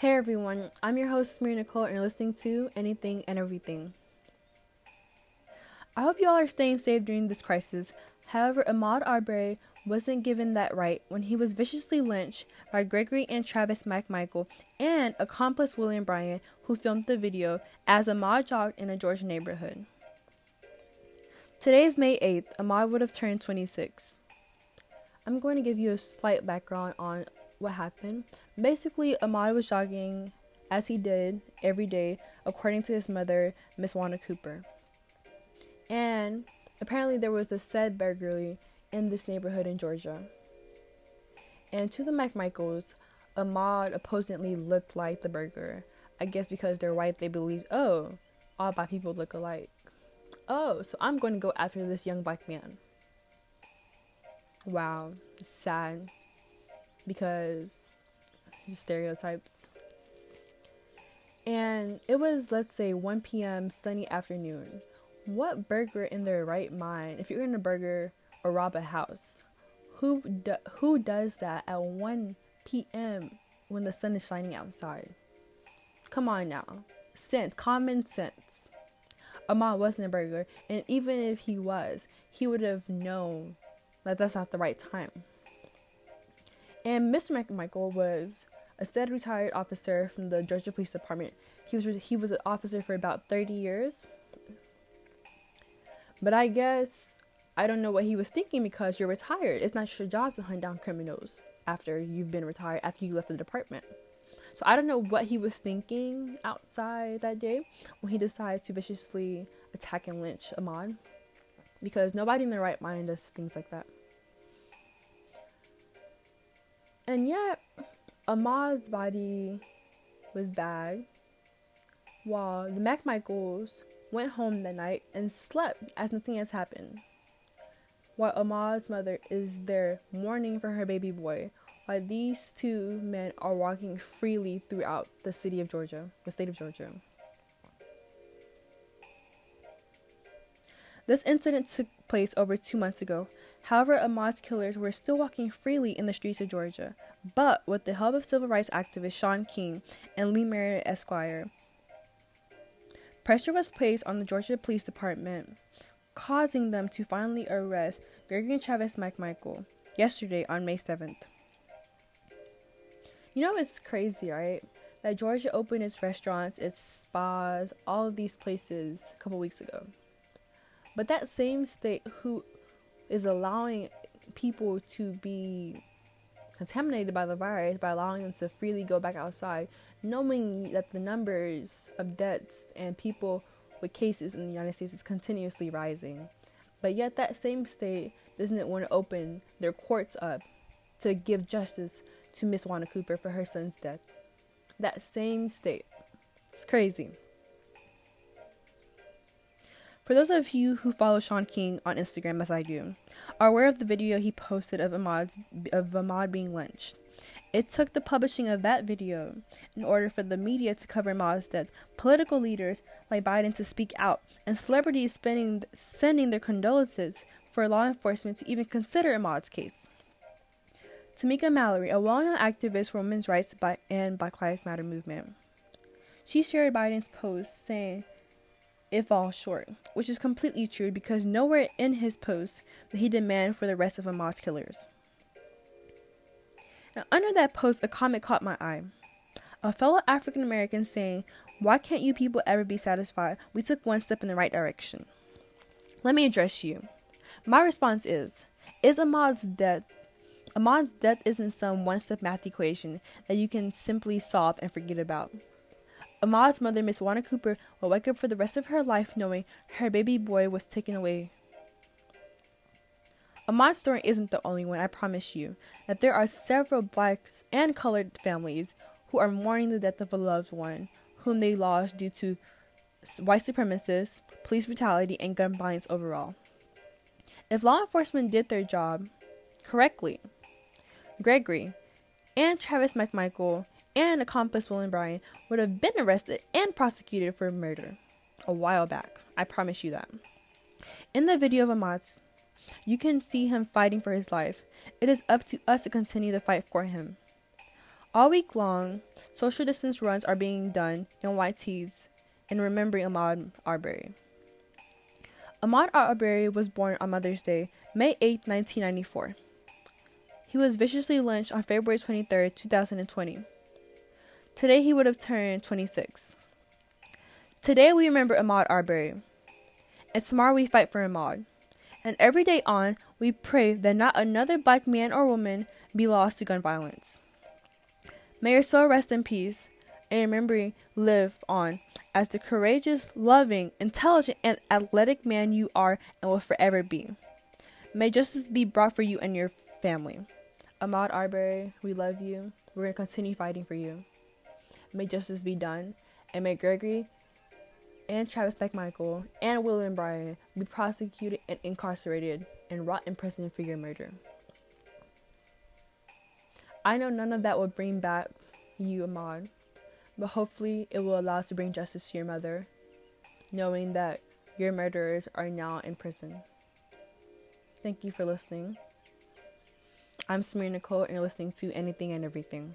Hey everyone, I'm your host Samir Nicole, and you're listening to Anything and Everything. I hope you all are staying safe during this crisis. However, Ahmaud Arbery wasn't given that right when he was viciously lynched by Gregory and Travis McMichael and accomplice William Bryan, who filmed the video as Ahmaud jogged in a Georgia neighborhood. Today is May 8th. Ahmaud would have turned 26. I'm going to give you a slight background on what happened. Basically, Ahmaud was jogging as he did every day, according to his mother, Miss Wanda Cooper. And apparently there was a said burglary in this neighborhood in Georgia. And to the McMichaels, Ahmaud supposedly looked like the burglar. I guess because they're white, they believed, oh, all black people look alike. Oh, so I'm going to go after this young black man. Wow, it's sad. Because just stereotypes. And it was, let's say, 1 p.m. sunny afternoon. What burglar in their right mind, if you're going to burger or rob a house, who does that at 1 p.m. when the sun is shining outside? Come on now. Sense, common sense. Ahmaud wasn't a burglar, and even if he was, he would have known that that's not the right time. And Mr. McMichael was a said retired officer from the Georgia Police Department. He was an officer for about 30 years. But I guess, I don't know what he was thinking, because you're retired. It's not your job to hunt down criminals after you've been retired, after you left the department. So I don't know what he was thinking outside that day when he decided to viciously attack and lynch Ahmaud. Because nobody in their right mind does things like that. And yet, Ahmaud's body was bagged, while the McMichaels went home that night and slept as nothing has happened. While Ahmaud's mother is there mourning for her baby boy, while these two men are walking freely throughout the city of Georgia, the state of Georgia. This incident took place over 2 months ago. However, Ahmaud's killers were still walking freely in the streets of Georgia, but with the help of civil rights activists Sean King and Lee Merritt Esquire, pressure was placed on the Georgia Police Department, causing them to finally arrest Gregory and Travis McMichael yesterday on May 7th. You know, it's crazy, right? That Georgia opened its restaurants, its spas, all of these places a couple weeks ago. But that same state who is allowing people to be contaminated by the virus by allowing them to freely go back outside, knowing that the numbers of deaths and people with cases in the United States is continuously rising. But yet that same state doesn't want to open their courts up to give justice to Miss Wanda Cooper for her son's death. That same state. It's crazy. For those of you who follow Sean King on Instagram, as I do, are aware of the video he posted of Ahmaud being lynched. It took the publishing of that video in order for the media to cover Ahmaud's death, political leaders like Biden to speak out, and celebrities sending their condolences for law enforcement to even consider Ahmaud's case. Tamika Mallory, a well-known activist for women's rights and Black Lives Matter movement, she shared Biden's post saying, "It falls short," which is completely true, because nowhere in his post did he demand for the arrest of Ahmaud's killers. Now, under that post, a comment caught my eye. A fellow African American saying, "Why can't you people ever be satisfied? We took one step in the right direction." Let me address you. My response is Ahmaud's death isn't some one-step math equation that you can simply solve and forget about. Ahmaud's mother, Miss Wanda Cooper, will wake up for the rest of her life knowing her baby boy was taken away. Ahmaud's story isn't the only one, I promise you, that there are several blacks and colored families who are mourning the death of a loved one whom they lost due to white supremacists, police brutality, and gun violence overall. If law enforcement did their job correctly, Gregory and Travis McMichael and accomplice William Bryan would have been arrested and prosecuted for murder a while back. I promise you that. In the video of Ahmaud's, you can see him fighting for his life. It is up to us to continue the fight for him. All week long, Social distance runs are being done in white tees in remembering Ahmaud Arbery. Ahmaud Arbery was born on Mother's Day, May 8, 1994. He was viciously lynched on February 23, 2020. Today he would have turned 26. Today we remember Ahmaud Arbery, and tomorrow we fight for Ahmaud. And every day on, we pray that not another black man or woman be lost to gun violence. May your soul rest in peace, and remembering live on as the courageous, loving, intelligent, and athletic man you are and will forever be. May justice be brought for you and your family. Ahmaud Arbery, we love you. We're going to continue fighting for you. May justice be done, and may Gregory and Travis McMichael and William Bryan be prosecuted and incarcerated and rot in prison for your murder. I know none of that will bring back you, Ahmaud, but hopefully it will allow us to bring justice to your mother, knowing that your murderers are now in prison. Thank you for listening. I'm Samir Nicole, and you're listening to Anything and Everything.